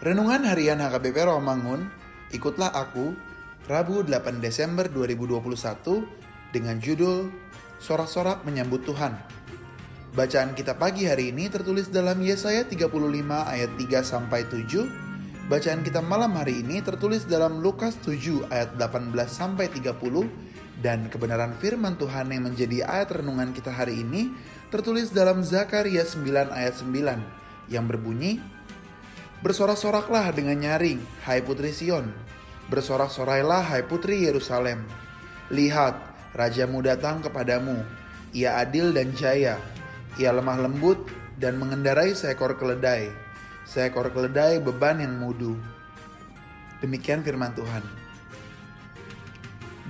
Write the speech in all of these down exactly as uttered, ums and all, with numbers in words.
Renungan Harian H K B Peromangun, Ikutlah Aku, Rabu delapan Desember dua ribu dua puluh satu dengan judul Sorak-sorak Menyambut Tuhan. Bacaan kita pagi hari ini tertulis dalam Yesaya tiga puluh lima ayat tiga sampai tujuh. Bacaan kita malam hari ini tertulis dalam Lukas tujuh ayat delapan belas sampai tiga puluh dan kebenaran firman Tuhan yang menjadi ayat renungan kita hari ini tertulis dalam Zakaria sembilan ayat sembilan yang berbunyi, "Bersorak-soraklah dengan nyaring, hai putri Sion. Bersorak-sorailah, hai putri Yerusalem. Lihat, rajamu datang kepadamu. Ia adil dan jaya. Ia lemah lembut dan mengendarai seekor keledai. Seekor keledai beban yang mudu." Demikian firman Tuhan.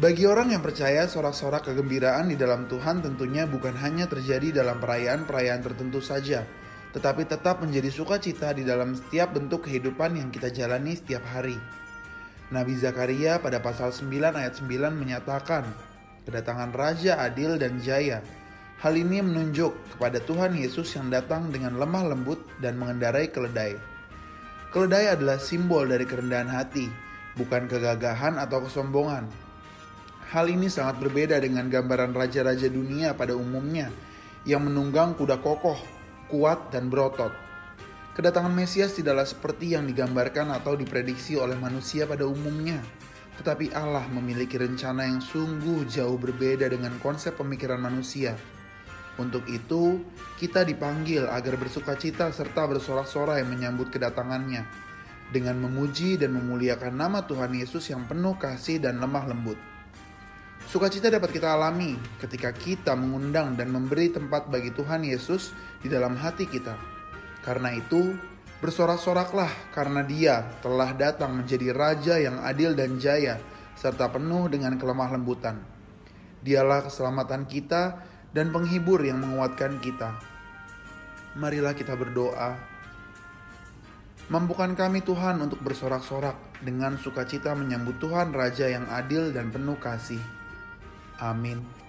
Bagi orang yang percaya, sorak-sorak kegembiraan di dalam Tuhan tentunya bukan hanya terjadi dalam perayaan-perayaan tertentu saja, tetapi tetap menjadi sukacita di dalam setiap bentuk kehidupan yang kita jalani setiap hari. Nabi Zakaria pada pasal sembilan ayat sembilan menyatakan, "Kedatangan Raja adil dan jaya." Hal ini menunjuk kepada Tuhan Yesus yang datang dengan lemah lembut dan mengendarai keledai. Keledai adalah simbol dari kerendahan hati, bukan kegagahan atau kesombongan. Hal ini sangat berbeda dengan gambaran raja-raja dunia pada umumnya, yang menunggang kuda kokoh, kuat dan berotot. Kedatangan Mesias tidaklah seperti yang digambarkan atau diprediksi oleh manusia pada umumnya, tetapi Allah memiliki rencana yang sungguh jauh berbeda dengan konsep pemikiran manusia. Untuk itu, kita dipanggil agar bersukacita serta bersorak-sorai menyambut kedatangannya, dengan memuji dan memuliakan nama Tuhan Yesus yang penuh kasih dan lemah lembut. Sukacita dapat kita alami ketika kita mengundang dan memberi tempat bagi Tuhan Yesus di dalam hati kita. Karena itu, bersorak-soraklah karena Dia telah datang menjadi Raja yang adil dan jaya, serta penuh dengan kelemah lembutan. Dialah keselamatan kita dan penghibur yang menguatkan kita. Marilah kita berdoa. Mampukan kami Tuhan untuk bersorak-sorak dengan sukacita menyambut Tuhan Raja yang adil dan penuh kasih. Amin.